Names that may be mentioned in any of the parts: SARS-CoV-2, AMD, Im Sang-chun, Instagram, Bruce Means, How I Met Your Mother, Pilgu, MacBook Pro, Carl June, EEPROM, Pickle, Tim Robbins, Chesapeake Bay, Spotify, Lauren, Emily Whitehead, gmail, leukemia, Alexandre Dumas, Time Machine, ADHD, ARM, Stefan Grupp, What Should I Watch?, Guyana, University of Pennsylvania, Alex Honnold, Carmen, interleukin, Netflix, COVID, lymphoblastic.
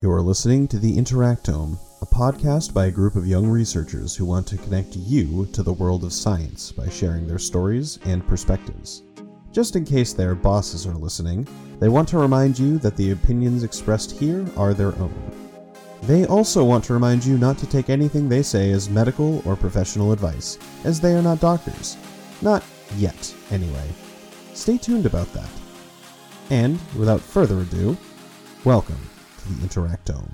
You are listening to the Interactome, a podcast by a group of young researchers who want to connect you to the world of science by sharing their stories and perspectives. Just in case their bosses are listening, they want to remind you that the opinions expressed here are their own. They also want to remind you not to take anything they say as medical or professional advice, as they are not doctors. Not yet, anyway. Stay tuned about that. And, without further ado, welcome to the Interactome.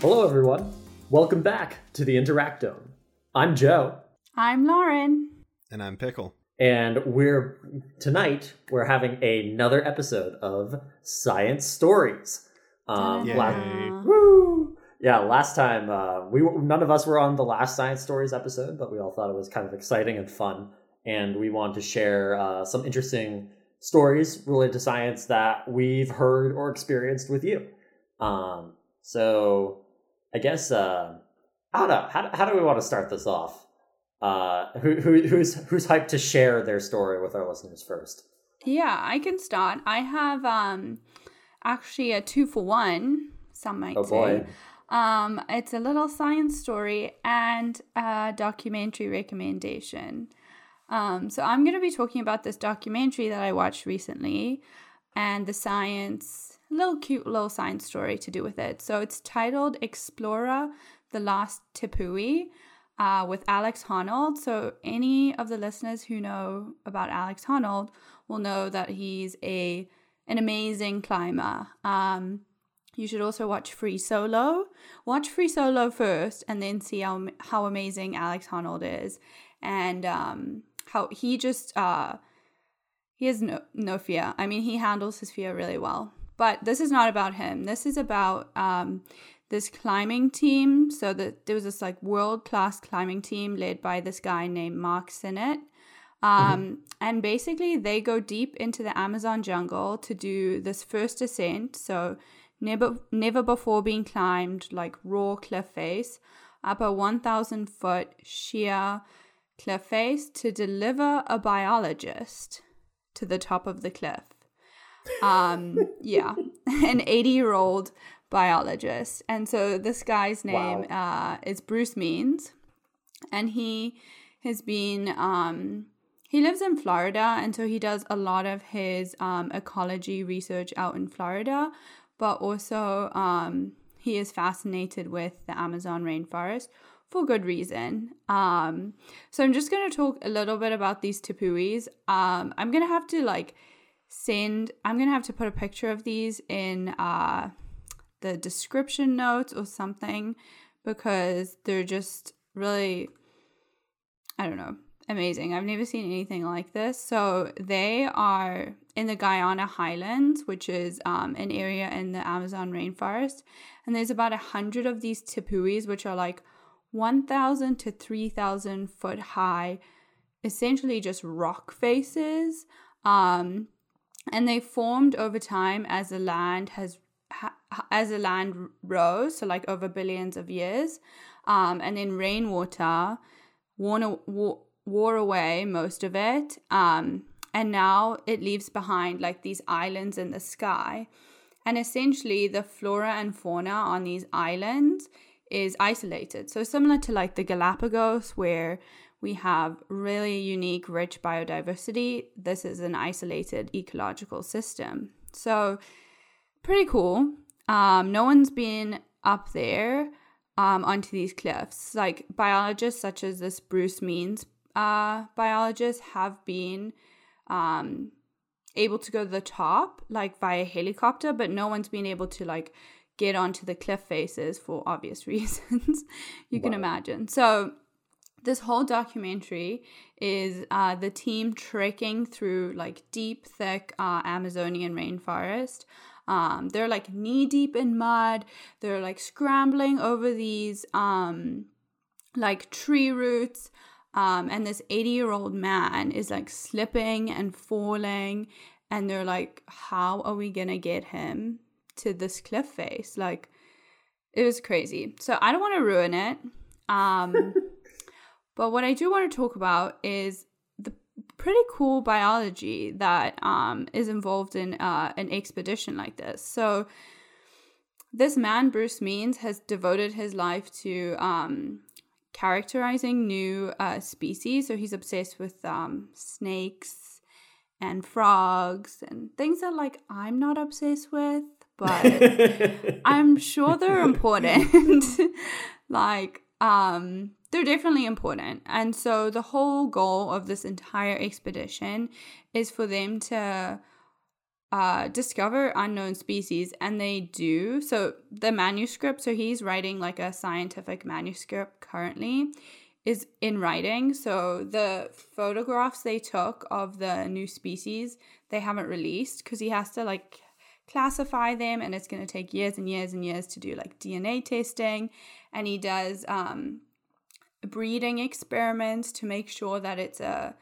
Hello, everyone. Welcome back to the Interactome. I'm Joe. I'm Lauren. And I'm Pickle. And tonight we're having another episode of Science Stories. Last time, none of us were on the last Science Stories episode, but we all thought it was kind of exciting and fun. And we want to share some interesting stories related to science that we've heard or experienced with you. So I guess, I don't know. How do we want to start this off? Who's hyped to share their story with our listeners first? Yeah, I can start. I have actually a 2-for-1, some might say. It's a little science story and a documentary recommendation. So I'm going to be talking about this documentary that I watched recently and the science, little cute little science story to do with it. So it's titled Explorer the Lost Tepui with Alex Honnold. So any of the listeners who know about Alex Honnold will know that he's an amazing climber. You should also watch Free Solo. Watch Free Solo first and then see how amazing Alex Honnold is and how he just he has no fear. I mean, he handles his fear really well. But this is not about him. This is about this climbing team. So there was this like world-class climbing team led by this guy named Mark Sinnott. And basically they go deep into the Amazon jungle to do this first ascent. So never before being climbed, like raw cliff face, up a 1,000 foot sheer cliff face to deliver a biologist to the top of the cliff. An 80-year-old biologist. And so this guy's name is Bruce Means, and he has been he lives in Florida, and so he does a lot of his ecology research out in Florida, but also he is fascinated with the Amazon rainforest for good reason. So I'm just going to talk a little bit about these tepuis. I'm going to have to put a picture of these in the description notes or something, because they're just really, I don't know, amazing. I've never seen anything like this. So they are in the Guyana Highlands, which is an area in the Amazon rainforest. And there's about 100 of these tepuis, which are like 1,000 to 3,000 foot high, essentially just rock faces. And they formed over time as the land rose, so like over billions of years, and then rainwater wore away most of it, and now it leaves behind like these islands in the sky, and essentially the flora and fauna on these islands is isolated. So similar to like the Galapagos, where we have really unique, rich biodiversity, this is an isolated ecological system. So pretty cool. No one's been up there onto these cliffs. Like biologists such as this Bruce Means biologists have been able to go to the top like via helicopter, but no one's been able to like get onto the cliff faces for obvious reasons. You can imagine. So this whole documentary is the team trekking through like deep, thick Amazonian rainforest. They're like knee deep in mud. They're like scrambling over these like tree roots. And this 80-year-old man is like slipping and falling. And they're like, how are we going to get him to this cliff face? Like, it was crazy. So I don't want to ruin it. But what I do want to talk about is the pretty cool biology that is involved in an expedition like this. So this man, Bruce Means, has devoted his life to characterizing new species. So he's obsessed with snakes and frogs and things that, like, I'm not obsessed with, but I'm sure they're important. Like, they're definitely important. And so the whole goal of this entire expedition is for them to discover unknown species, and they do. So the manuscript, so he's writing like a scientific manuscript currently, is in writing. So the photographs they took of the new species, they haven't released because he has to like classify them, and it's going to take years and years and years to do like DNA testing. And he does breeding experiments to make sure that it's a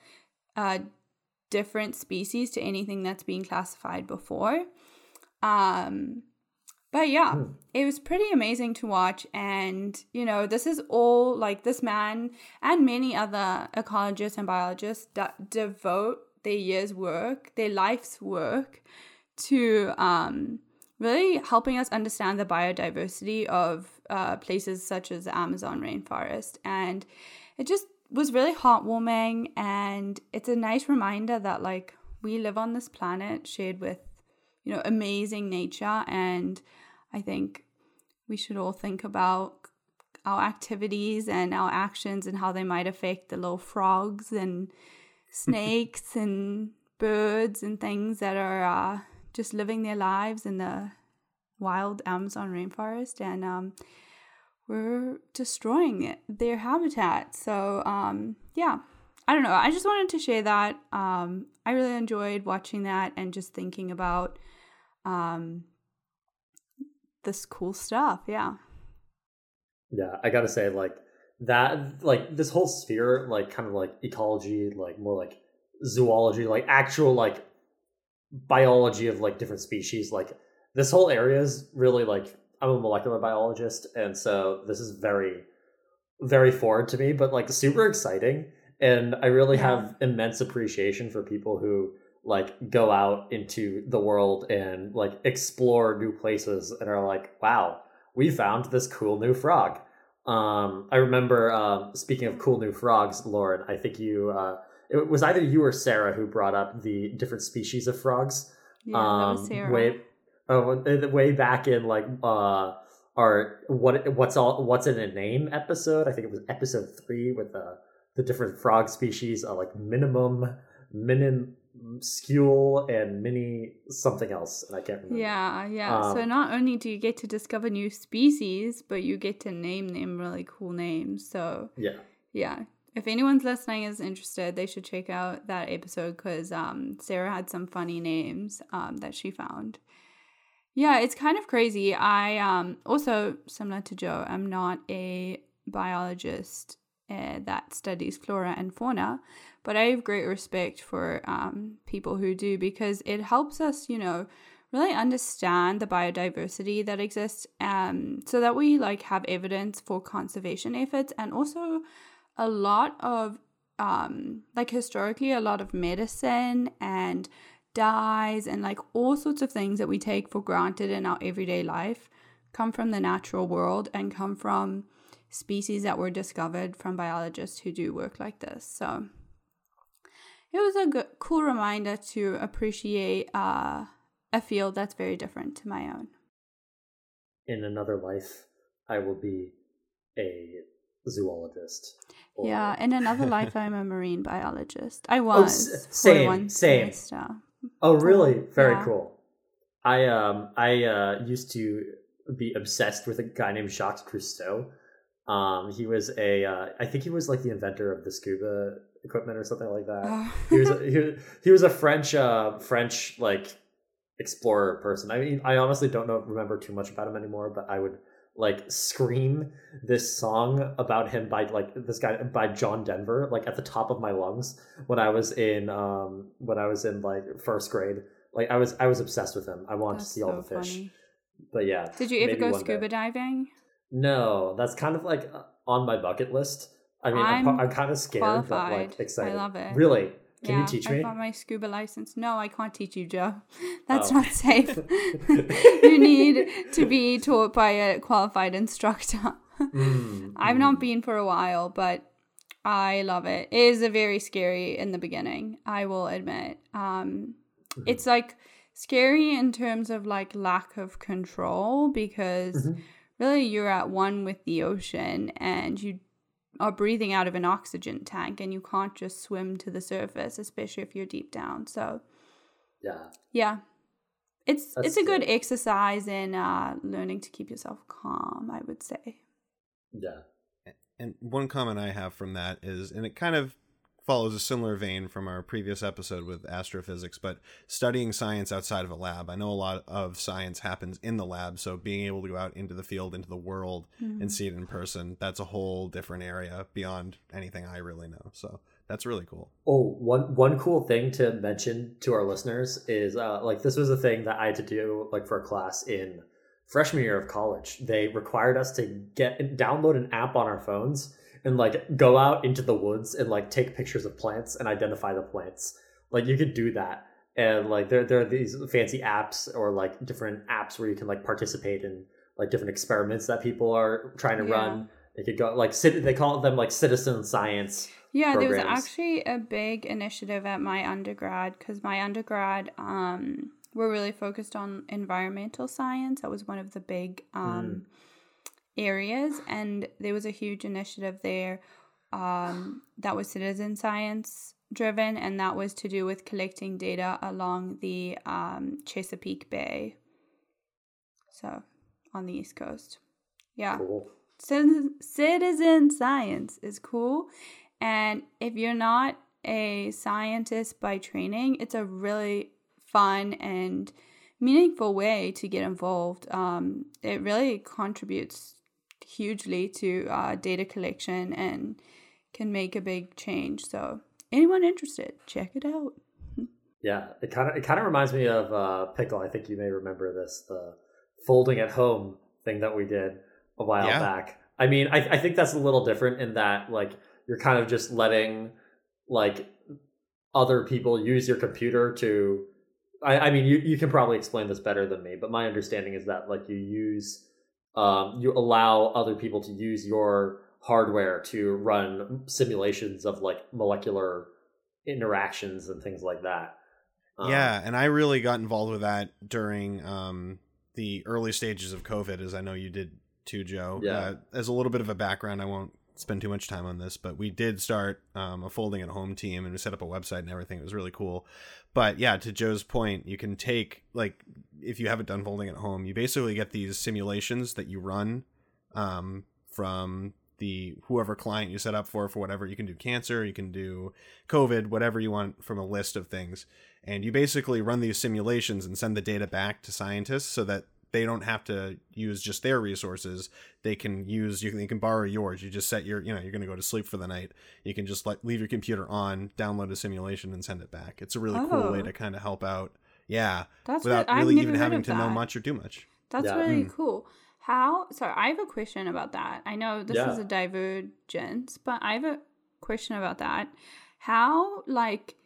different species to anything that's been classified before. But yeah, it was pretty amazing to watch. And, you know, this is all like this man and many other ecologists and biologists devote their year's work, their life's work to really helping us understand the biodiversity of places such as the Amazon rainforest. And it just was really heartwarming, and it's a nice reminder that like we live on this planet shared with, you know, amazing nature. And I think we should all think about our activities and our actions and how they might affect the little frogs and snakes and birds and things that are just living their lives in the wild Amazon rainforest. And we're destroying their habitat. So, yeah, I don't know. I just wanted to share that. I really enjoyed watching that and just thinking about this cool stuff. Yeah. Yeah, I gotta say, like, that, like, this whole sphere, like, kind of, like, ecology, like, more, like, zoology, like, actual, like, biology of, like, different species, like, this whole area is really, like, I'm a molecular biologist, and so this is very, very foreign to me, but like super exciting. And I really have immense appreciation for people who like go out into the world and like explore new places and are like, wow, we found this cool new frog. I remember, speaking of cool new frogs, Lauren, I think you, it was either you or Sarah who brought up the different species of frogs. Yeah, that was Sarah. Way back in like our what's in a name episode. I think it was episode 3 with the different frog species, like minimum, minuscule, and mini something else, and I can't remember. Yeah. So not only do you get to discover new species, but you get to name them really cool names. So yeah. If anyone's listening is interested, they should check out that episode because Sarah had some funny names that she found. Yeah, it's kind of crazy. I also, similar to Joe, I'm not a biologist that studies flora and fauna, but I have great respect for people who do, because it helps us, you know, really understand the biodiversity that exists, so that we like have evidence for conservation efforts. And also a lot of like historically a lot of medicine and dyes and like all sorts of things that we take for granted in our everyday life come from the natural world and come from species that were discovered from biologists who do work like this. So it was a cool reminder to appreciate a field that's very different to my own. In another life, I will be a zoologist. Or... Yeah, in another life, I'm a marine biologist. I was. Oh, same. Oh, really? Very cool. I used to be obsessed with a guy named Jacques Cousteau. He was I think he was like the inventor of the scuba equipment or something like that. Oh. He was a French like explorer person. I mean, I honestly don't remember too much about him anymore, but I would like scream this song about him by John Denver, like at the top of my lungs when I was in like first grade. Like I was obsessed with him. I wanted to see all the fish. Funny. But yeah. Did you ever go scuba diving? No, that's kind of like on my bucket list. I mean, I'm kind of scared, qualified, but like excited. I love it. Really? Can you teach me? I got my scuba license. No, I can't teach you, Joe. That's not safe. You need to be taught by a qualified instructor. I've not been for a while, but I love it. It is a very scary in the beginning, I will admit. It's like scary in terms of like lack of control, because really you're at one with the ocean and you are breathing out of an oxygen tank and you can't just swim to the surface, especially if you're deep down. So yeah, it's a good exercise in learning to keep yourself calm, I would say. Yeah. And one comment I have from that is, and it kind of follows a similar vein from our previous episode with astrophysics, but studying science outside of a lab. I know a lot of science happens in the lab, so being able to go out into the field, into the world, and see it in person, that's a whole different area beyond anything I really know. So that's really cool. Oh, one cool thing to mention to our listeners is, like, this was a thing that I had to do, like, for a class in freshman year of college. They required us to download an app on our phones and like go out into the woods and like take pictures of plants and identify the plants. Like you could do that. And like there are these fancy apps or like different apps where you can like participate in like different experiments that people are trying to run. They could go like they call them like citizen science. Yeah, programs. There was actually a big initiative at my undergrad, because my undergrad we're really focused on environmental science. That was one of the big areas, and there was a huge initiative there that was citizen science driven, and that was to do with collecting data along the Chesapeake Bay, so on the East Coast. Cool. Citizen science is cool, and if you're not a scientist by training, it's a really fun and meaningful way to get involved. It really contributes hugely to data collection and can make a big change. So anyone interested, check it out. Yeah, it kind of reminds me of Pickle. I think you may remember this, the folding at home thing that we did a while back. I mean, I think that's a little different in that like you're kind of just letting like other people use your computer to. I mean, you can probably explain this better than me, but my understanding is that like you use. You allow other people to use your hardware to run simulations of like molecular interactions and things like that. And I really got involved with that during the early stages of COVID, as I know you did too, Joe. Yeah. As a little bit of a background, I won't spend too much time on this, but we did start a folding at home team, and we set up a website and everything. It was really cool. But yeah, to Joe's point, you can take, like, if you haven't done folding at home, you basically get these simulations that you run from the whoever client you set up for whatever. You can do cancer, you can do COVID, whatever you want from a list of things. And you basically run these simulations and send the data back to scientists so that they don't have to use just their resources. They can use, they can borrow yours. You just set your, you're going to go to sleep for the night. You can just like leave your computer on, download a simulation and send it back. It's a really cool way to kind of help out. Yeah. That's without really even having to know much or do much. That's really cool. Sorry, I have a question about that. I know this is a divergence, but I have a question about that. How, like,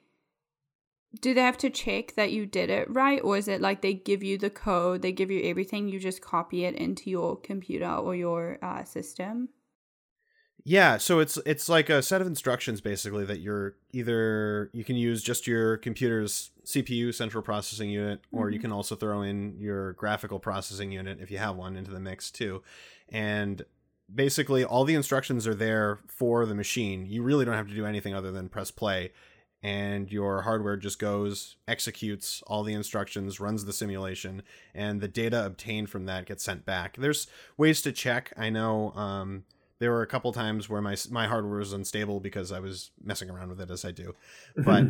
do they have to check that you did it right? Or is it like they give you the code, they give you everything, you just copy it into your computer or your system? Yeah, so it's like a set of instructions, basically, that you're either, you can use just your computer's CPU, central processing unit, or you can also throw in your graphical processing unit, if you have one, into the mix too. And basically all the instructions are there for the machine. You really don't have to do anything other than press play. And your hardware just goes, executes all the instructions, runs the simulation, and the data obtained from that gets sent back. There's ways to check. I know there were a couple times where my hardware was unstable because I was messing around with it, as I do. But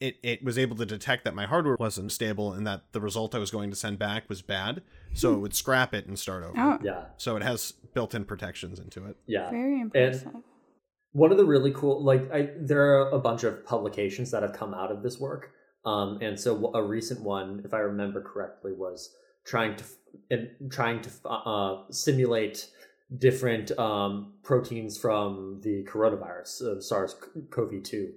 it was able to detect that my hardware wasn't stable and that the result I was going to send back was bad. So it would scrap it and start over. Oh. Yeah. So it has built-in protections into it. Yeah. Very impressive. One of the really cool, like, there are a bunch of publications that have come out of this work. And so a recent one, if I remember correctly, was trying to simulate different proteins from the coronavirus, SARS-CoV-2,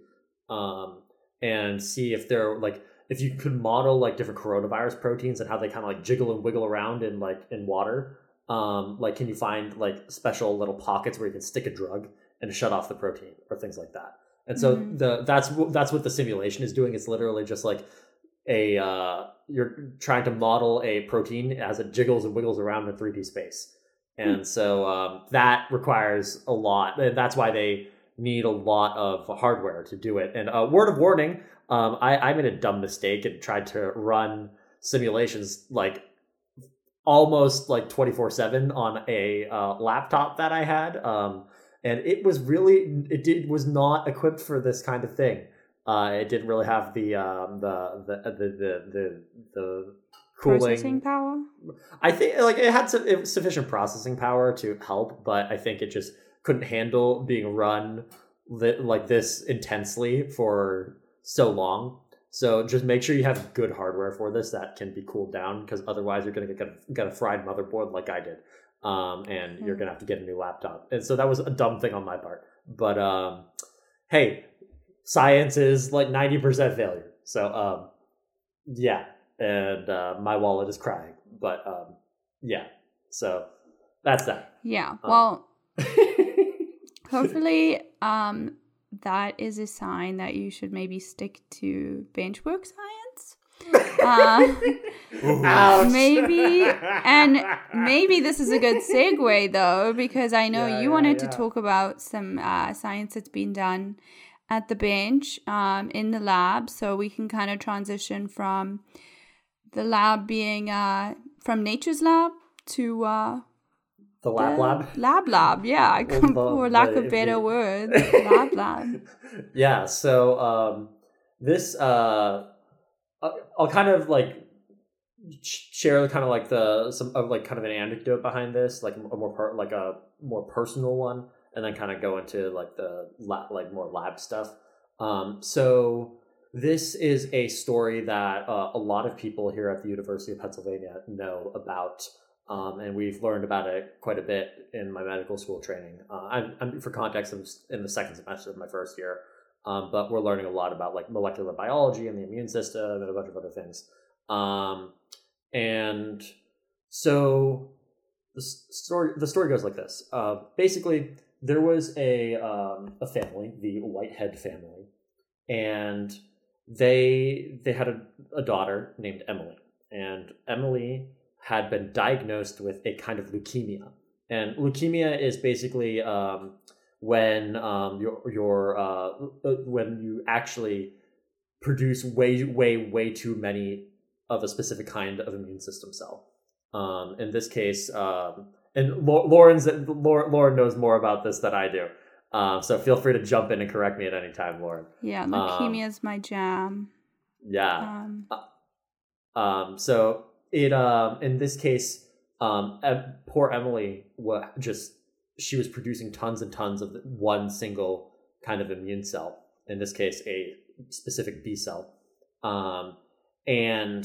and see if they're like, if you could model like different coronavirus proteins and how they kind of like jiggle and wiggle around in like in water, like can you find like special little pockets where you can stick a drug and shut off the protein or things like that. And so that's what the simulation is doing. It's literally just like a you're trying to model a protein as it jiggles and wiggles around in 3D space. And so that requires a lot. And that's why they need a lot of hardware to do it. And a word of warning, I made a dumb mistake and tried to run simulations like almost like 24/7 on a laptop that I had. And it was really, was not equipped for this kind of thing. It didn't really have the cooling processing power. I think like it had sufficient processing power to help, but I think it just couldn't handle being run like this intensely for so long. So just make sure you have good hardware for this that can be cooled down, because otherwise you're going to get a fried motherboard like I did. And you're going to have to get a new laptop. And so that was a dumb thing on my part. But hey, science is like 90% failure. So yeah, and my wallet is crying. But yeah, so that's that. Yeah, well, hopefully that is a sign that you should maybe stick to benchwork science. Maybe this is a good segue though, because I know you wanted to talk about some science that's been done at the bench in the lab, so we can kind of transition from the lab being from Nature's lab to the lab yeah, for lack of better words, lab yeah. So this I'll kind of like share kind of like an anecdote behind this, like a more personal one, and then kind of go into like the more lab stuff. So this is a story that a lot of people here at the University of Pennsylvania know about, and we've learned about it quite a bit in my medical school training. I'm for context, I'm in the second semester of my first year. But we're learning a lot about like molecular biology and the immune system and a bunch of other things. And so the story goes like this. Basically, there was a family, the Whitehead family, and they had a daughter named Emily. And Emily had been diagnosed with a kind of leukemia. And leukemia is basically... when when you actually produce way too many of a specific kind of immune system cell. In this case, and Lauren knows more about this than I do. So feel free to jump in and correct me at any time, Lauren. Yeah, leukemia is my jam. Yeah. So it in this case, poor Emily she was producing tons and tons of one single kind of immune cell, in this case, a specific B cell. And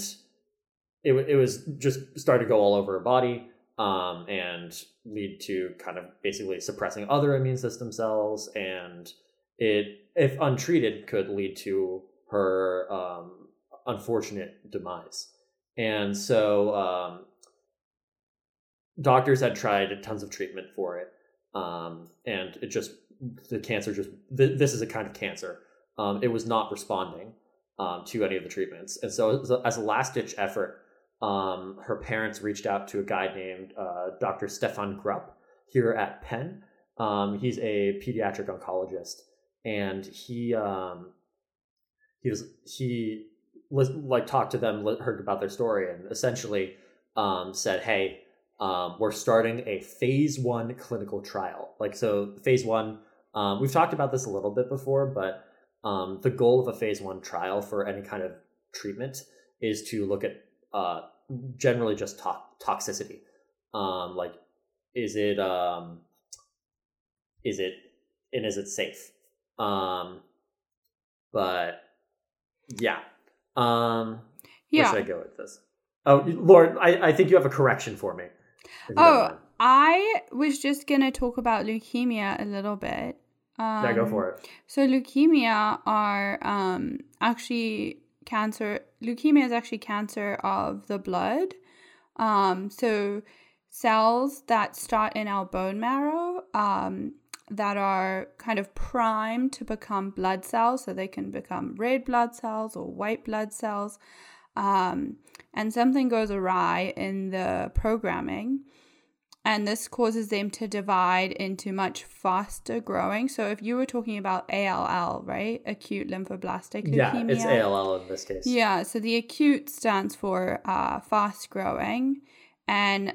it was just starting to go all over her body, and lead to kind of basically suppressing other immune system cells. And it, if untreated, could lead to her unfortunate demise. And so doctors had tried tons of treatment for it. And it just, the cancer just, this is a kind of cancer. It was not responding to any of the treatments. And so as a last ditch effort, her parents reached out to a guy named Dr. Stefan Grupp here at Penn. He's a pediatric oncologist, and he talked to them, heard about their story, and essentially said, hey, we're starting a phase 1 clinical trial. Like, so phase 1, we've talked about this a little bit before, but the goal of a phase 1 trial for any kind of treatment is to look at generally just toxicity. Like, is it safe? But yeah. Where should I go with this? Oh, Lauren, I think you have a correction for me. Oh, I was just going to talk about leukemia a little bit. Yeah, go for it. So leukemia are actually cancer. Leukemia is actually cancer of the blood. So cells that start in our bone marrow that are kind of primed to become blood cells, so they can become red blood cells or white blood cells. And something goes awry in the programming, and this causes them to divide into much faster growing. So if you were talking about ALL, right? Acute lymphoblastic leukemia. Yeah, it's ALL in this case. Yeah, so the acute stands for fast growing, and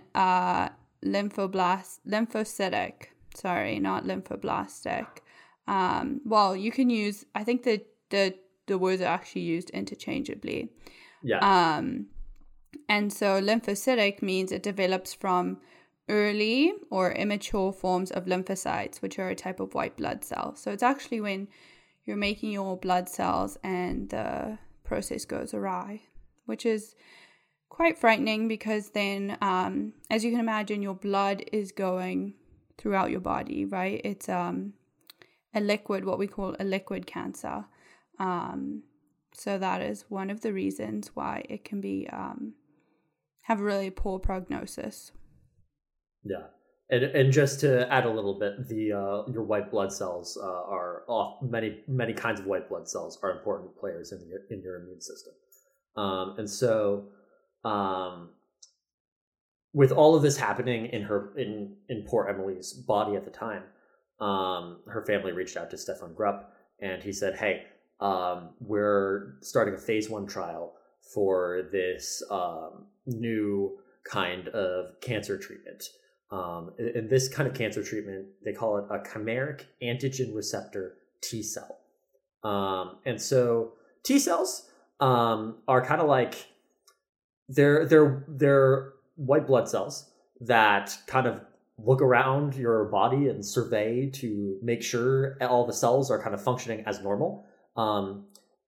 lymphocytic. Sorry, not lymphoblastic. Well, you can use, I think the words are actually used interchangeably. Yeah. And so lymphocytic means it develops from early or immature forms of lymphocytes, which are a type of white blood cell. So it's actually when you're making your blood cells and the process goes awry, which is quite frightening because then, as you can imagine, your blood is going throughout your body, right? It's a liquid, what we call a liquid cancer. So that is one of the reasons why it can be have a really poor prognosis. Yeah, and just to add a little bit, the your white blood cells are off. Many kinds of white blood cells are important players in your immune system, and so with all of this happening in her in poor Emily's body at the time, her family reached out to Stefan Grupp and he said, "Hey, we're starting a phase 1 trial for this new kind of cancer treatment." And this kind of cancer treatment, they call it a chimeric antigen receptor T cell. And so T cells are kind of like they're white blood cells that kind of look around your body and survey to make sure all the cells are kind of functioning as normal.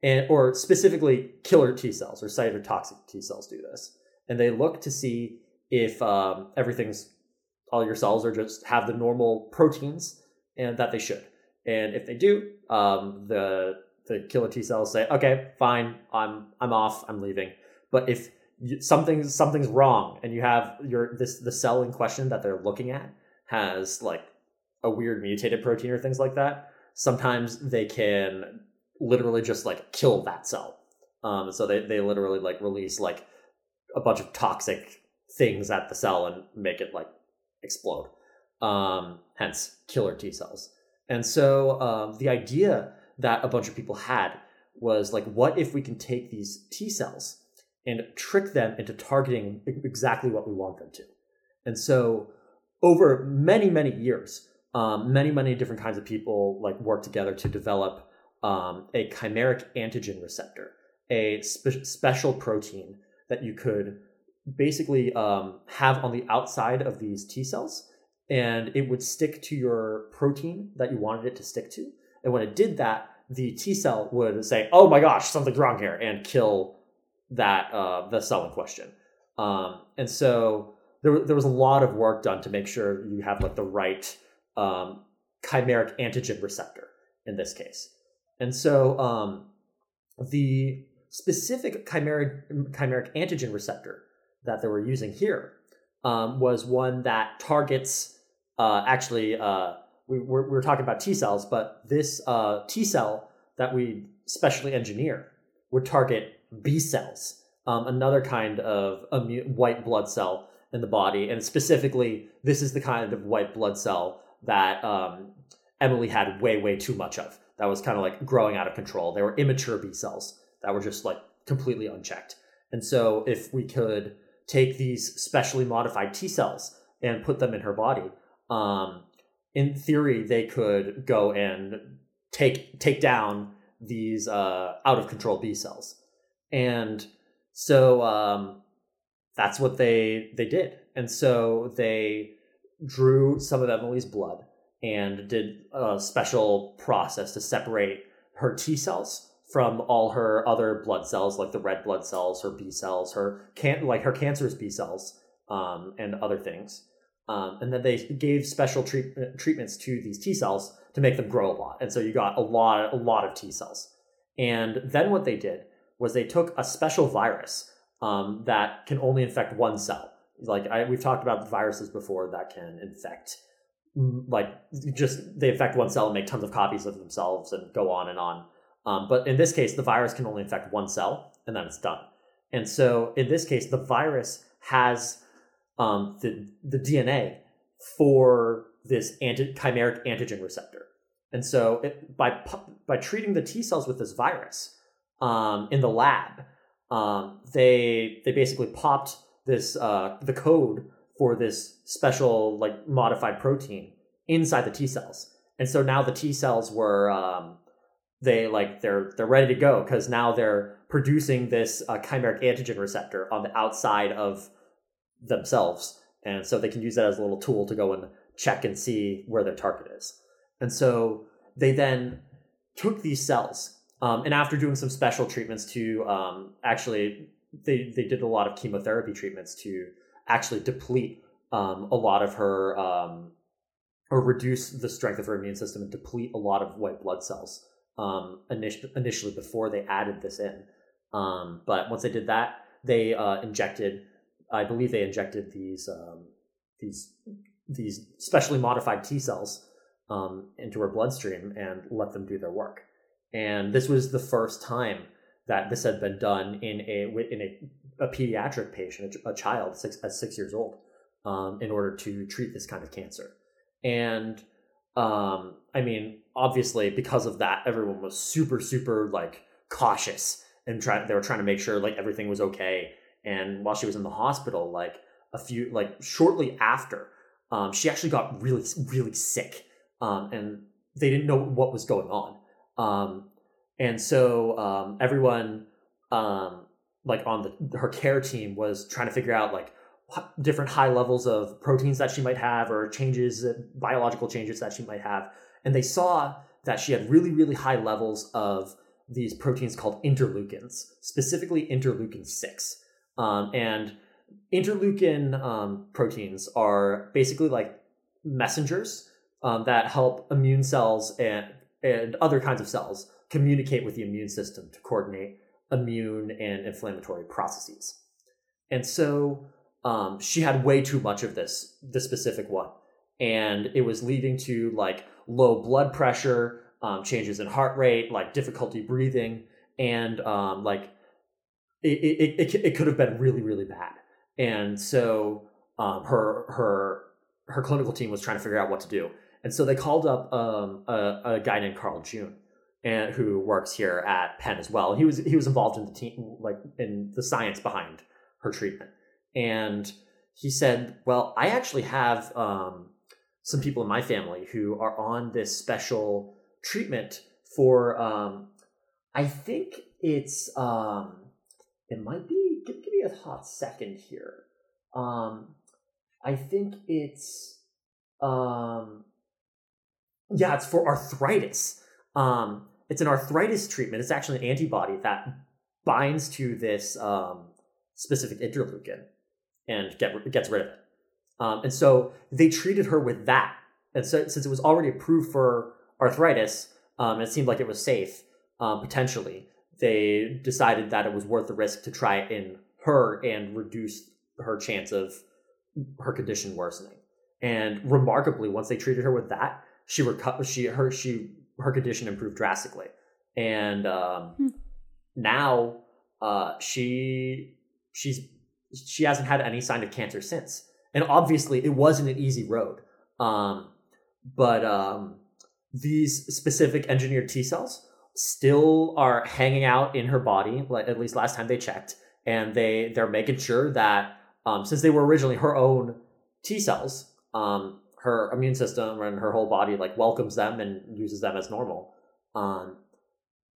And or specifically killer T cells or cytotoxic T cells do this, and they look to see if everything's all your cells are just have the normal proteins and that they should. And if they do, the killer T cells say, "Okay, fine, I'm off, I'm leaving." But if something's wrong and you have the cell in question that they're looking at has like a weird mutated protein or things like that, sometimes they can literally just like kill that cell. So they literally like release like a bunch of toxic things at the cell and make it like explode, hence killer T cells. And so the idea that a bunch of people had was like, what if we can take these T cells and trick them into targeting exactly what we want them to? And so over many years, many different kinds of people like work together to develop a chimeric antigen receptor, a special protein that you could basically have on the outside of these T cells, and it would stick to your protein that you wanted it to stick to. And when it did that, the T cell would say, "Oh my gosh, something's wrong here," and kill that the cell in question. And so there was a lot of work done to make sure you have like the right chimeric antigen receptor in this case. And so the specific chimeric antigen receptor that they were using here was one that targets we're talking about T cells, but this T cell that we specially engineer would target B cells, another kind of white blood cell in the body. And specifically, this is the kind of white blood cell that Emily had way too much of. That was kind of like growing out of control. They were immature B cells that were just like completely unchecked. And so if we could take these specially modified T cells and put them in her body, in theory, they could go and take down these out of control B cells. And so that's what they did. And so they drew some of Emily's blood and did a special process to separate her T cells from all her other blood cells, like the red blood cells, her B cells, her cancerous B cells, and other things. And then they gave special treatments to these T cells to make them grow a lot. And so you got a lot of T cells. And then what they did was they took a special virus that can only infect one cell. Like we've talked about viruses before that can infect, they infect one cell and make tons of copies of themselves and go on and on. But in this case, the virus can only infect one cell and then it's done. And so in this case, the virus has the DNA for this chimeric antigen receptor. And so by treating the T cells with this virus in the lab, they basically popped this the code for this special modified protein inside the T cells. And so now the T cells were they're ready to go because now they're producing this chimeric antigen receptor on the outside of themselves, and so they can use that as a little tool to go and check and see where their target is. And so they then took these cells, and after doing some special treatments to they did a lot of chemotherapy treatments to actually deplete a lot of her or reduce the strength of her immune system and deplete a lot of white blood cells initially before they added this in. But once they did that, they injected these specially modified T cells into her bloodstream and let them do their work. And this was the first time that this had been done in a pediatric patient, a child at 6 years old, in order to treat this kind of cancer. And obviously because of that, everyone was super, super cautious and they were trying to make sure everything was okay. And while she was in the hospital, shortly after, she actually got really, really sick, and they didn't know what was going on. And so everyone, on her care team was trying to figure out different high levels of proteins that she might have or biological changes that she might have. And they saw that she had really, really high levels of these proteins called interleukins, specifically interleukin-6. And interleukin proteins are basically messengers that help immune cells and other kinds of cells communicate with the immune system to coordinate immune and inflammatory processes. And so she had way too much of this specific one. And it was leading to low blood pressure, changes in heart rate, difficulty breathing, and it could have been really, really bad. And so her clinical team was trying to figure out what to do. And so they called up a guy named Carl June, and who works here at Penn as well. He was involved in the team, in the science behind her treatment. And he said, well, I actually have some people in my family who are on this special treatment for, I think it's, it might be, give me a hot second here. I think it's, it's for arthritis. It's an arthritis treatment. It's actually an antibody that binds to this specific interleukin and gets rid of it. And so they treated her with that. And so since it was already approved for arthritis, it seemed like it was safe, potentially. They decided that it was worth the risk to try it in her and reduce her chance of her condition worsening. And remarkably, once they treated her with that, her condition improved drastically. And now she hasn't had any sign of cancer since. And obviously it wasn't an easy road. But these specific engineered T cells still are hanging out in her body, at least last time they checked. And they're making sure that since they were originally her own T cells, her immune system and her whole body welcomes them and uses them as normal. And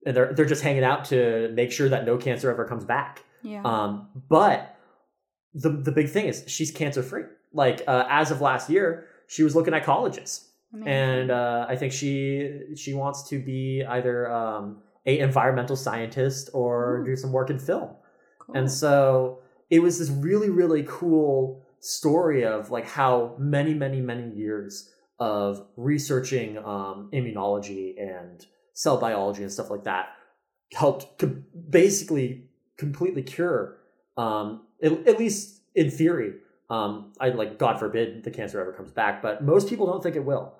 they're just hanging out to make sure that no cancer ever comes back. Yeah. But the big thing is she's cancer free. As of last year, she was looking at colleges. Amazing. And I think she wants to be either a environmental scientist or do some work in film. Cool. And so it was this really, really cool story of like how many years of researching immunology and cell biology and stuff like that helped basically completely cure, at least in theory. I like, God forbid the cancer ever comes back, but most people don't think it will.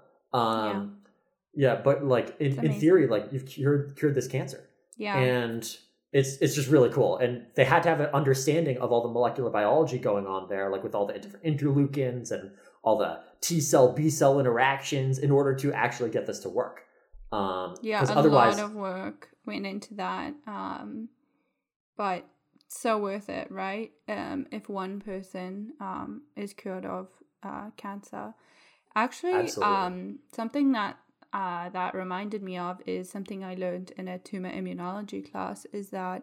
Yeah, but like in theory, like you've cured this cancer. Yeah. And it's just really cool. And they had to have an understanding of all the molecular biology going on there, like with all the different interleukins and all the T cell, B cell interactions in order to actually get this to work. Yeah, a lot of work went into that. But so worth it, right? If one person is cured of cancer. Actually, absolutely. Something that that reminded me of is something I learned in a tumor immunology class, is that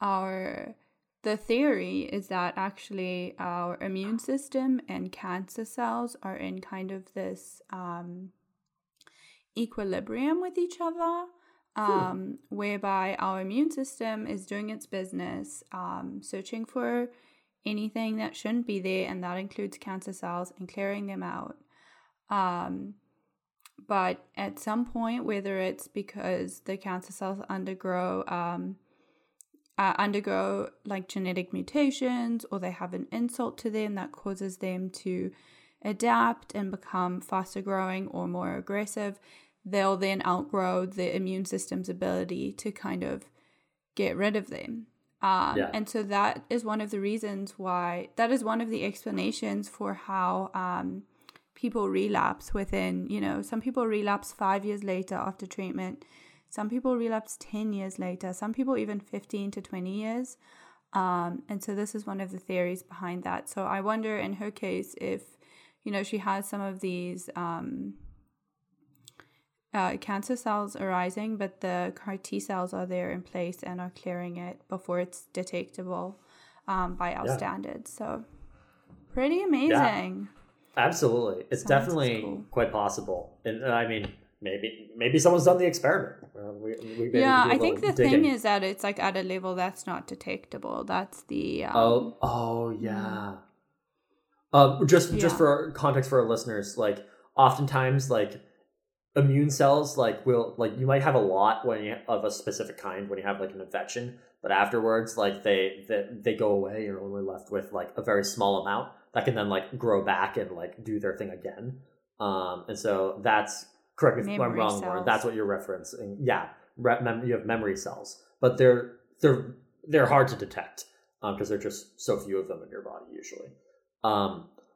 the theory is that actually our immune system and cancer cells are in kind of this equilibrium with each other, whereby our immune system is doing its business, searching for anything that shouldn't be there, and that includes cancer cells, and clearing them out. But at some point, whether it's because the cancer cells undergo like genetic mutations, or they have an insult to them that causes them to adapt and become faster growing or more aggressive, they'll then outgrow the immune system's ability to kind of get rid of them. And so that is one of the reasons why, that is one of the explanations for how people relapse within, you know, some people relapse 5 years later after treatment, some people relapse 10 years later, some people even 15 to 20 years. And so this is one of the theories behind that. So I wonder in her case if, you know, she has some of these cancer cells arising, but the CAR-T cells are there in place and are clearing it before it's detectable by our standards. So pretty amazing. Yeah, absolutely. It's definitely cool. Quite possible. And I mean, maybe someone's done the experiment. I think the thing is that it's like at a level that's not detectable. That's the... yeah. Just for context for our listeners, like oftentimes like immune cells like will, like you might have a lot when you of a specific kind when you have like an infection, but afterwards like they go away. You're only left with like a very small amount that can then like grow back and like do their thing again. And so that's, correct me if I'm wrong, Lauren, that's what you're referencing. Yeah, you have memory cells, but they're hard to detect because there are just so few of them in your body usually.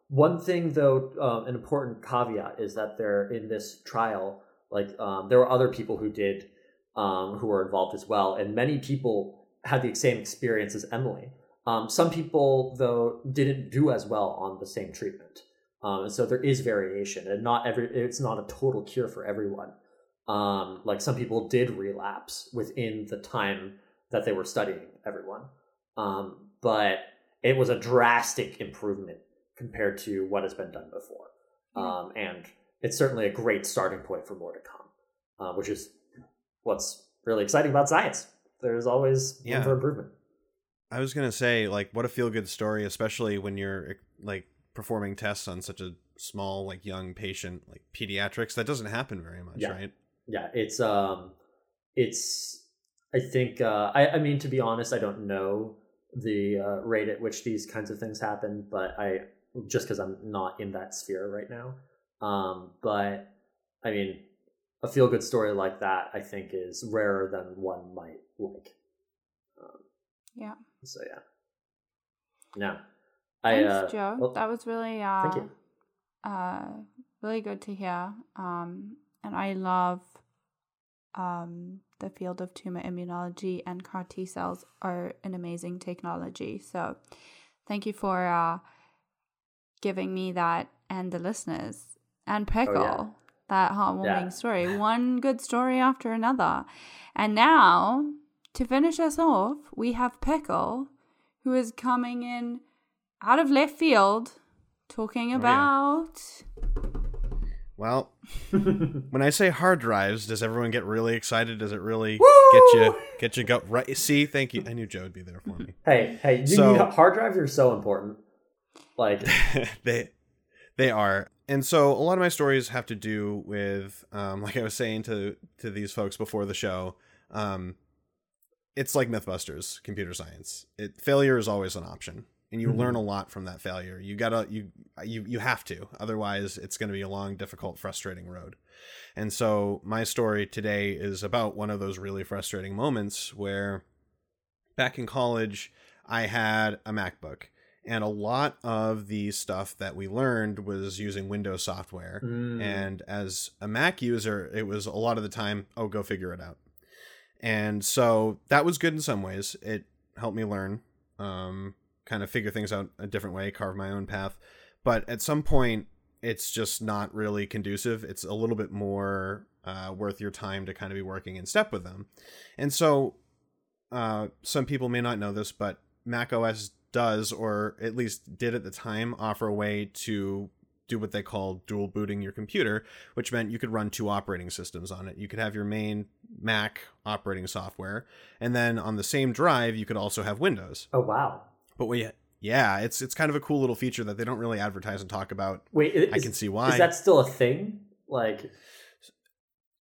One thing though, an important caveat is that they're in this trial, like, there were other people who did, who were involved as well. And many people had the same experience as Emily. Some people though didn't do as well on the same treatment. And so there is variation, and it's not a total cure for everyone. Like some people did relapse within the time that they were studying everyone. But it was a drastic improvement compared to what has been done before. And it's certainly a great starting point for more to come, which is what's really exciting about science. There's always room for improvement. I was going to say, like, what a feel-good story, especially when you're, like, performing tests on such a small, like, young patient, like, pediatrics. That doesn't happen very much, right? Yeah, it's I think, I mean, to be honest, I don't know the rate at which these kinds of things happen, but I just because I'm not in that sphere right now, but I mean a feel-good story like that I think is rarer than one might like. Thanks, Joe. That was really thank you. Really good to hear, and I love the field of tumor immunology, and CAR T cells are an amazing technology. So thank you for giving me that, and the listeners, and Pickle, that heartwarming story. One good story after another. And now, to finish us off, we have Pickle, who is coming in out of left field, talking about... Well, when I say hard drives, does everyone get really excited? Does it really get you go right? See, thank you. I knew Joe would be there for me. Hey, hard drives are so important. Like they are. And so a lot of my stories have to do with, like I was saying to these folks before the show, it's like Mythbusters, computer science. Failure is always an option, and you learn a lot from that failure. You have to, otherwise it's going to be a long, difficult, frustrating road. And so my story today is about one of those really frustrating moments where back in college, I had a MacBook. And a lot of the stuff that we learned was using Windows software. And as a Mac user, it was a lot of the time, oh, go figure it out. And so that was good in some ways. It helped me learn, kind of figure things out a different way, carve my own path. But at some point, it's just not really conducive. It's a little bit more worth your time to kind of be working in step with them. And so some people may not know this, but Mac OS does, or at least did at the time, offer a way to do what they call dual booting your computer, which meant you could run two operating systems on it. You could have your main Mac operating software, and then on the same drive, you could also have Windows. Oh, wow. But it's kind of a cool little feature that they don't really advertise and talk about. I can see why. Is that still a thing?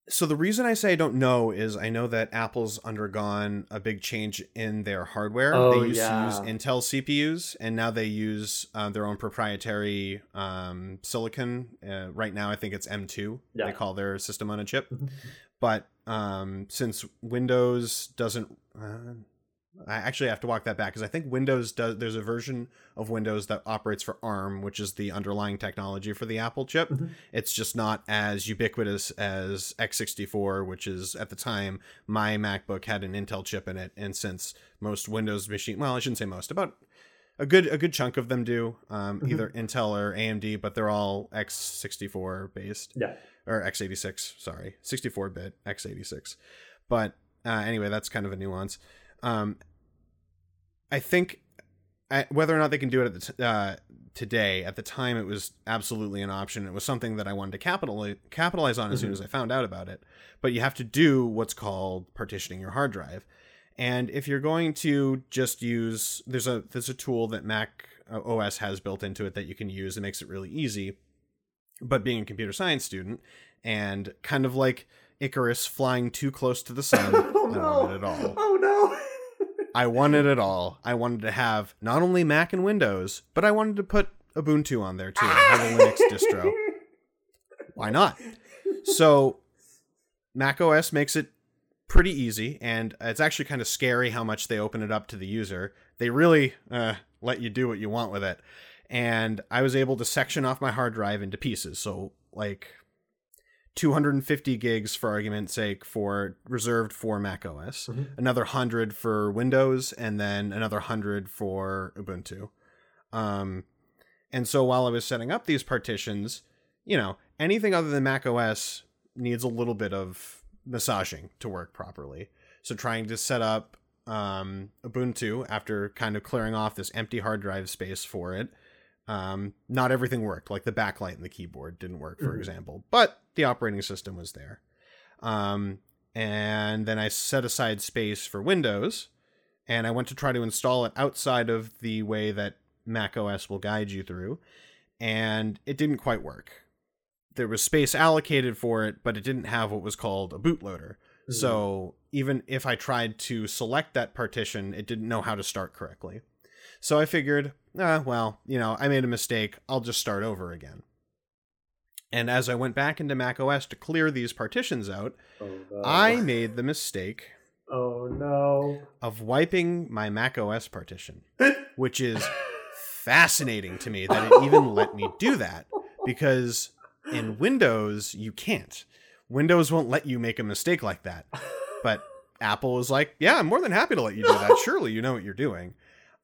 So the reason I say I don't know is I know that Apple's undergone a big change in their hardware. They used to use Intel CPUs, and now they use their own proprietary silicon. Right now, I think it's M2. Yeah. They call their system on a chip. But since Windows doesn't... I actually have to walk that back because I think Windows does. There's a version of Windows that operates for ARM, which is the underlying technology for the Apple chip. It's just not as ubiquitous as X64, which is at the time my MacBook had an Intel chip in it. And since most Windows machine, well, I shouldn't say most, about a good chunk of them do either Intel or AMD, but they're all X64 based. Yeah, or X86. Sorry, 64-bit X86. But anyway, that's kind of a nuance. I think whether or not they can do it today, at the time it was absolutely an option. It was something that I wanted to capitalize on as soon as I found out about it. But you have to do what's called partitioning your hard drive. And if you're going to just use, there's a tool that Mac OS has built into it that you can use. It makes it really easy. But being a computer science student and kind of like Icarus flying too close to the sun, I wanted it all. Oh no. I wanted it all. I wanted to have not only Mac and Windows, but I wanted to put Ubuntu on there too, have a Linux distro. Why not? So Mac OS makes it pretty easy, and it's actually kind of scary how much they open it up to the user. They really let you do what you want with it. And I was able to section off my hard drive into pieces. So like 250 gigs, for argument's sake, reserved for Mac OS, another 100 for Windows, and then another 100 for Ubuntu. And so while I was setting up these partitions, anything other than Mac OS needs a little bit of massaging to work properly. So trying to set up Ubuntu after kind of clearing off this empty hard drive space for it, not everything worked. Like the backlight and the keyboard didn't work, for example, but the operating system was there. And then I set aside space for Windows, and I went to try to install it outside of the way that Mac OS will guide you through, and it didn't quite work. There was space allocated for it, but it didn't have what was called a bootloader. So even if I tried to select that partition, it didn't know how to start correctly. So I figured, I made a mistake. I'll just start over again. And as I went back into macOS to clear these partitions out, I made the mistake of wiping my macOS partition, which is fascinating to me that it even let me do that, because in Windows, you can't. Windows won't let you make a mistake like that. But Apple was like, yeah, I'm more than happy to let you do that. Surely you know what you're doing.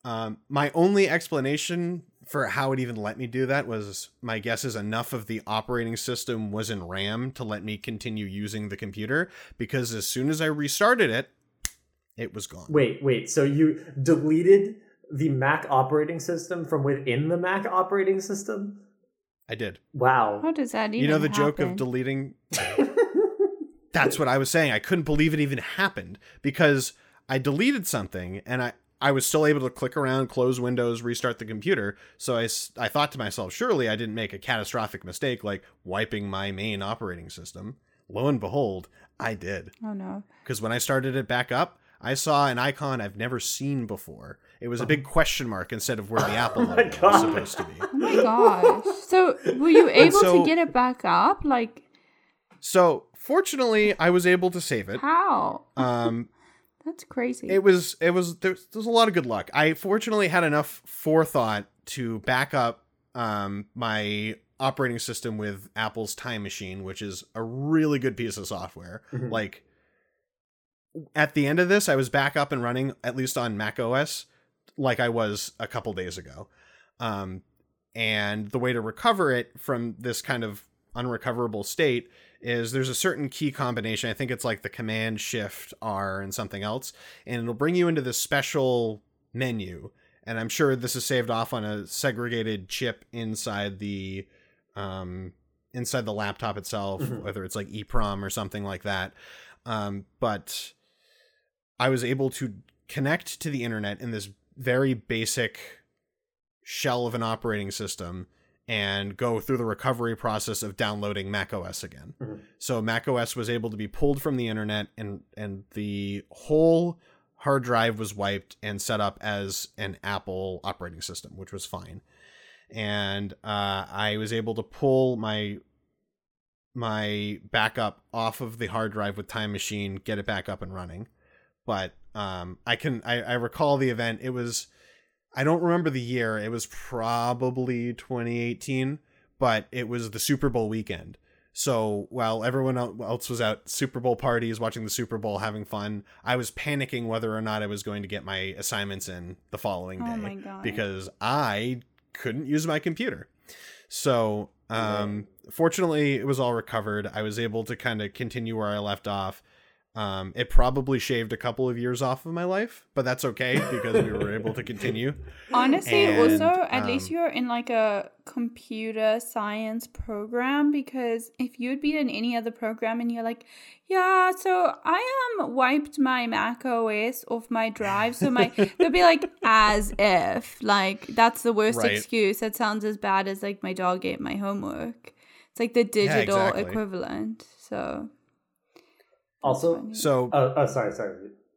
My only explanation for how it even let me do that was, my guess is enough of the operating system was in RAM to let me continue using the computer, because as soon as I restarted it, it was gone. Wait. So you deleted the Mac operating system from within the Mac operating system? I did. Wow. How does that even happen? Joke of deleting? That's what I was saying. I couldn't believe it even happened, because I deleted something and I I was still able to click around, close windows, restart the computer. So I thought to myself, surely I didn't make a catastrophic mistake like wiping my main operating system. Lo and behold, I did. Oh, no. Because when I started it back up, I saw an icon I've never seen before. It was a big question mark instead of where the Apple logo was supposed to be. Oh, my gosh. So were you able to get it back up? Like, so fortunately, I was able to save it. How? That's crazy. It was, there's a lot of good luck. I fortunately had enough forethought to back up my operating system with Apple's Time Machine, which is a really good piece of software. Mm-hmm. Like, at the end of this, I was back up and running, at least on Mac OS, like I was a couple days ago. And the way to recover it from this kind of unrecoverable state is there's a certain key combination. I think it's like the command shift R and something else, and it'll bring you into this special menu. And I'm sure this is saved off on a segregated chip inside the laptop itself, mm-hmm. whether it's like EEPROM or something like that. But I was able to connect to the internet in this very basic shell of an operating system and go through the recovery process of downloading macOS again. Mm-hmm. So macOS was able to be pulled from the internet, and the whole hard drive was wiped and set up as an Apple operating system, which was fine. And I was able to pull my backup off of the hard drive with Time Machine, get it back up and running. But I recall the event. It was, I don't remember the year. It was probably 2018, but it was the Super Bowl weekend. So while everyone else was out Super Bowl parties, watching the Super Bowl, having fun, I was panicking whether or not I was going to get my assignments in the following day. Oh my God. Because I couldn't use my computer. So fortunately, it was all recovered. I was able to kind of continue where I left off. It probably shaved a couple of years off of my life, but that's okay because we were able to continue. Honestly, and, also, at least you're in like a computer science program, because if you'd be in any other program and you're like, yeah, so I wiped my Mac OS off my drive, so they'll be like, as if, like, that's the worst excuse. That sounds as bad as like my dog ate my homework. It's like the digital equivalent. So. Also, sorry.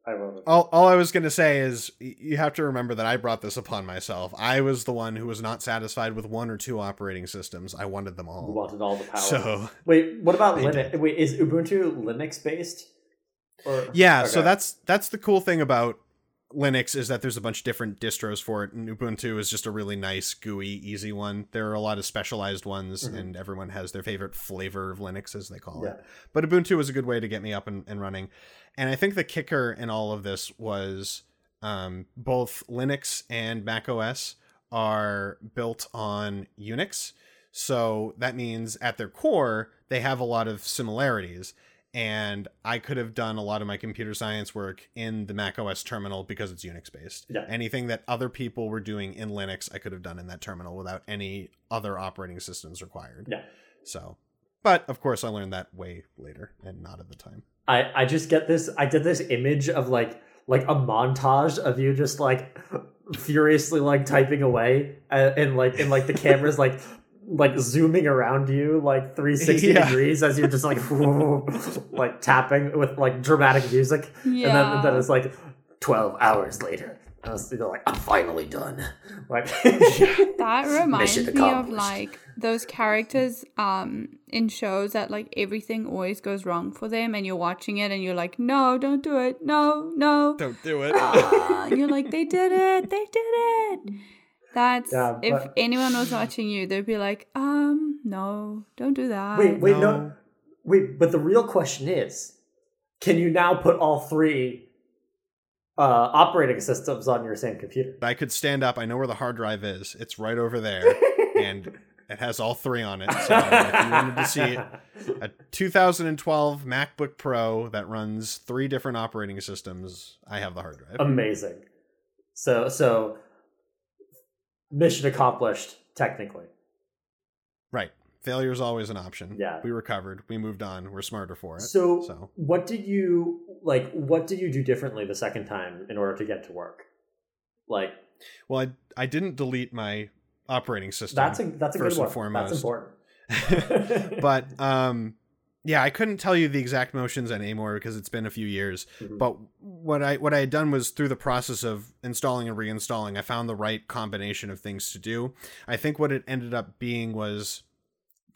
I won't. All I was going to say is you have to remember that I brought this upon myself. I was the one who was not satisfied with one or two operating systems. I wanted them all. You wanted all the power. So wait, what about Linux? Wait, is Ubuntu Linux based? So that's the cool thing about Linux is that there's a bunch of different distros for it, and Ubuntu is just a really nice, gooey, easy one. There are a lot of specialized ones, mm-hmm. and everyone has their favorite flavor of Linux, as they call it. But Ubuntu was a good way to get me up and running. And I think the kicker in all of this was both Linux and macOS are built on Unix. So that means at their core, they have a lot of similarities. And I could have done a lot of my computer science work in the macOS terminal because it's Unix-based. Yeah. Anything that other people were doing in Linux, I could have done in that terminal without any other operating systems required. Yeah. So, but of course, I learned that way later and not at the time. I just get this. I did this image of like a montage of you just like furiously like typing away and the camera's like zooming around you like 360 degrees as you're just like like tapping with like dramatic music, and then it's like 12 hours later and they're like, I'm finally done, like that reminds me of like those characters in shows that like everything always goes wrong for them, and you're watching it and you're like, no, don't do it, no don't do it, and you're like, they did it. If anyone was watching you, they'd be like, no, don't do that. Wait, but the real question is, can you now put all three operating systems on your same computer? I could stand up. I know where the hard drive is. It's right over there, and it has all three on it. So if you wanted to see it, a 2012 MacBook Pro that runs three different operating systems, I have the hard drive. Amazing. So... mission accomplished, technically. Right. Failure is always an option. Yeah. We recovered. We moved on. We're smarter for it. So what did you do differently the second time in order to get to work? Like, well, I didn't delete my operating system. That's a good one. Foremost. That's important. But yeah, I couldn't tell you the exact motions anymore because it's been a few years. Mm-hmm. But what I had done was, through the process of installing and reinstalling, I found the right combination of things to do. I think what it ended up being was,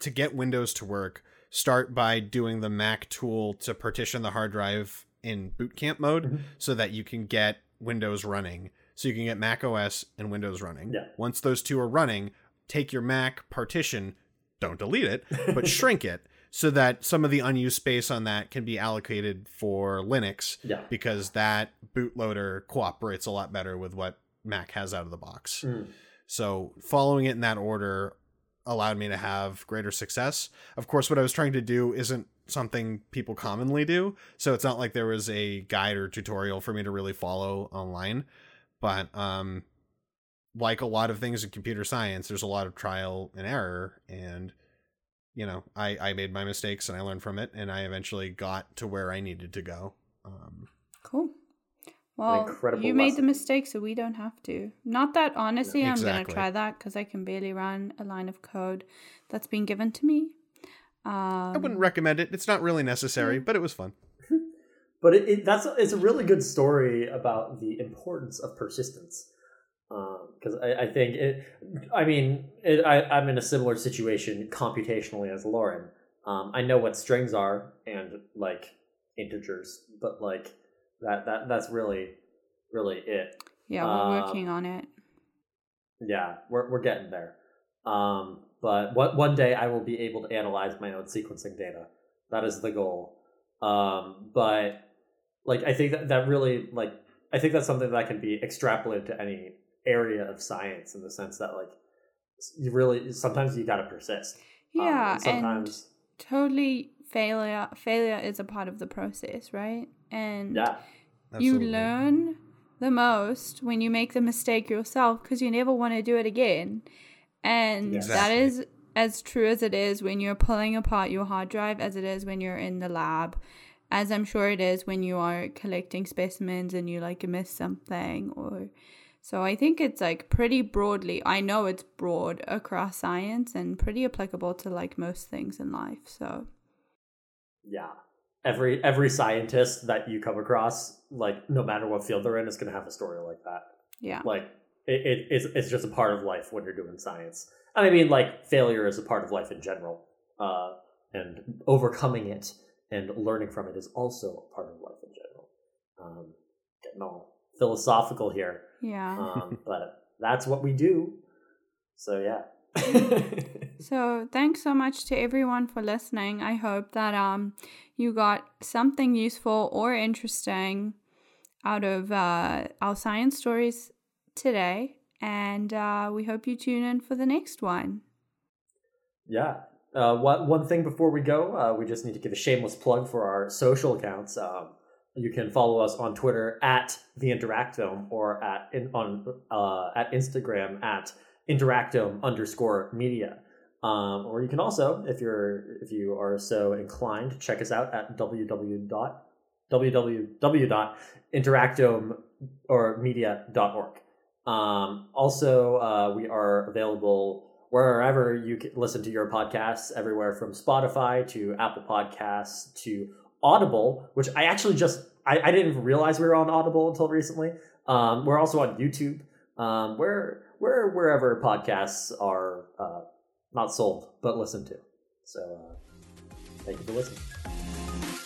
to get Windows to work, start by doing the Mac tool to partition the hard drive in Boot Camp mode, mm-hmm. so that you can get Windows running. So you can get Mac OS and Windows running. Yeah. Once those two are running, take your Mac partition, don't delete it, but shrink it so that some of the unused space on that can be allocated for Linux, yeah. because that bootloader cooperates a lot better with what Mac has out of the box. Mm. So following it in that order allowed me to have greater success. Of course, what I was trying to do isn't something people commonly do, so it's not like there was a guide or tutorial for me to really follow online. But like a lot of things in computer science, there's a lot of trial and error. And, you know, I made my mistakes and I learned from it. And I eventually got to where I needed to go. Cool. Well, you made the mistake, so we don't have to. Not that, honestly, yeah, exactly. I'm going to try that because I can barely run a line of code that's been given to me. I wouldn't recommend it. It's not really necessary, yeah. but it was fun. But it's a really good story about the importance of persistence, because I think it. I mean, I'm in a similar situation computationally as Lauren. I know what strings are and like integers, but like that's really it. Yeah, we're working on it. Yeah, we're getting there. But one day I will be able to analyze my own sequencing data. That is the goal. But. Like, I think that really, like, I think that's something that can be extrapolated to any area of science, in the sense that, like, you really, sometimes you got to persist. Yeah, and totally failure is a part of the process, right? And yeah, you learn the most when you make the mistake yourself, because you never want to do it again. And yes. That is as true as it is when you're pulling apart your hard drive, as it is when you're in the lab. As I'm sure it is when you are collecting specimens and you like miss something, or so I think it's like pretty broadly. I know it's broad across science and pretty applicable to like most things in life. So yeah, every scientist that you come across, like no matter what field they're in, is going to have a story like that. Yeah, like it's just a part of life when you're doing science. And I mean, like, failure is a part of life in general, and overcoming it. And learning from it is also a part of life in general. Getting all philosophical here. Yeah. But that's what we do. So, yeah. So, thanks so much to everyone for listening. I hope that you got something useful or interesting out of our science stories today. And we hope you tune in for the next one. Yeah. One thing before we go, we just need to give a shameless plug for our social accounts. You can follow us on Twitter at The Interactome, or at Instagram at Interactome_media. Or you can also, if you are so inclined, check us out at www.interactomedia.org. Also, we are available wherever you can listen to your podcasts, everywhere from Spotify to Apple Podcasts to Audible, which I actually I didn't even realize we were on Audible until recently. We're also on YouTube, where wherever podcasts are not sold but listened to. So thank you for listening.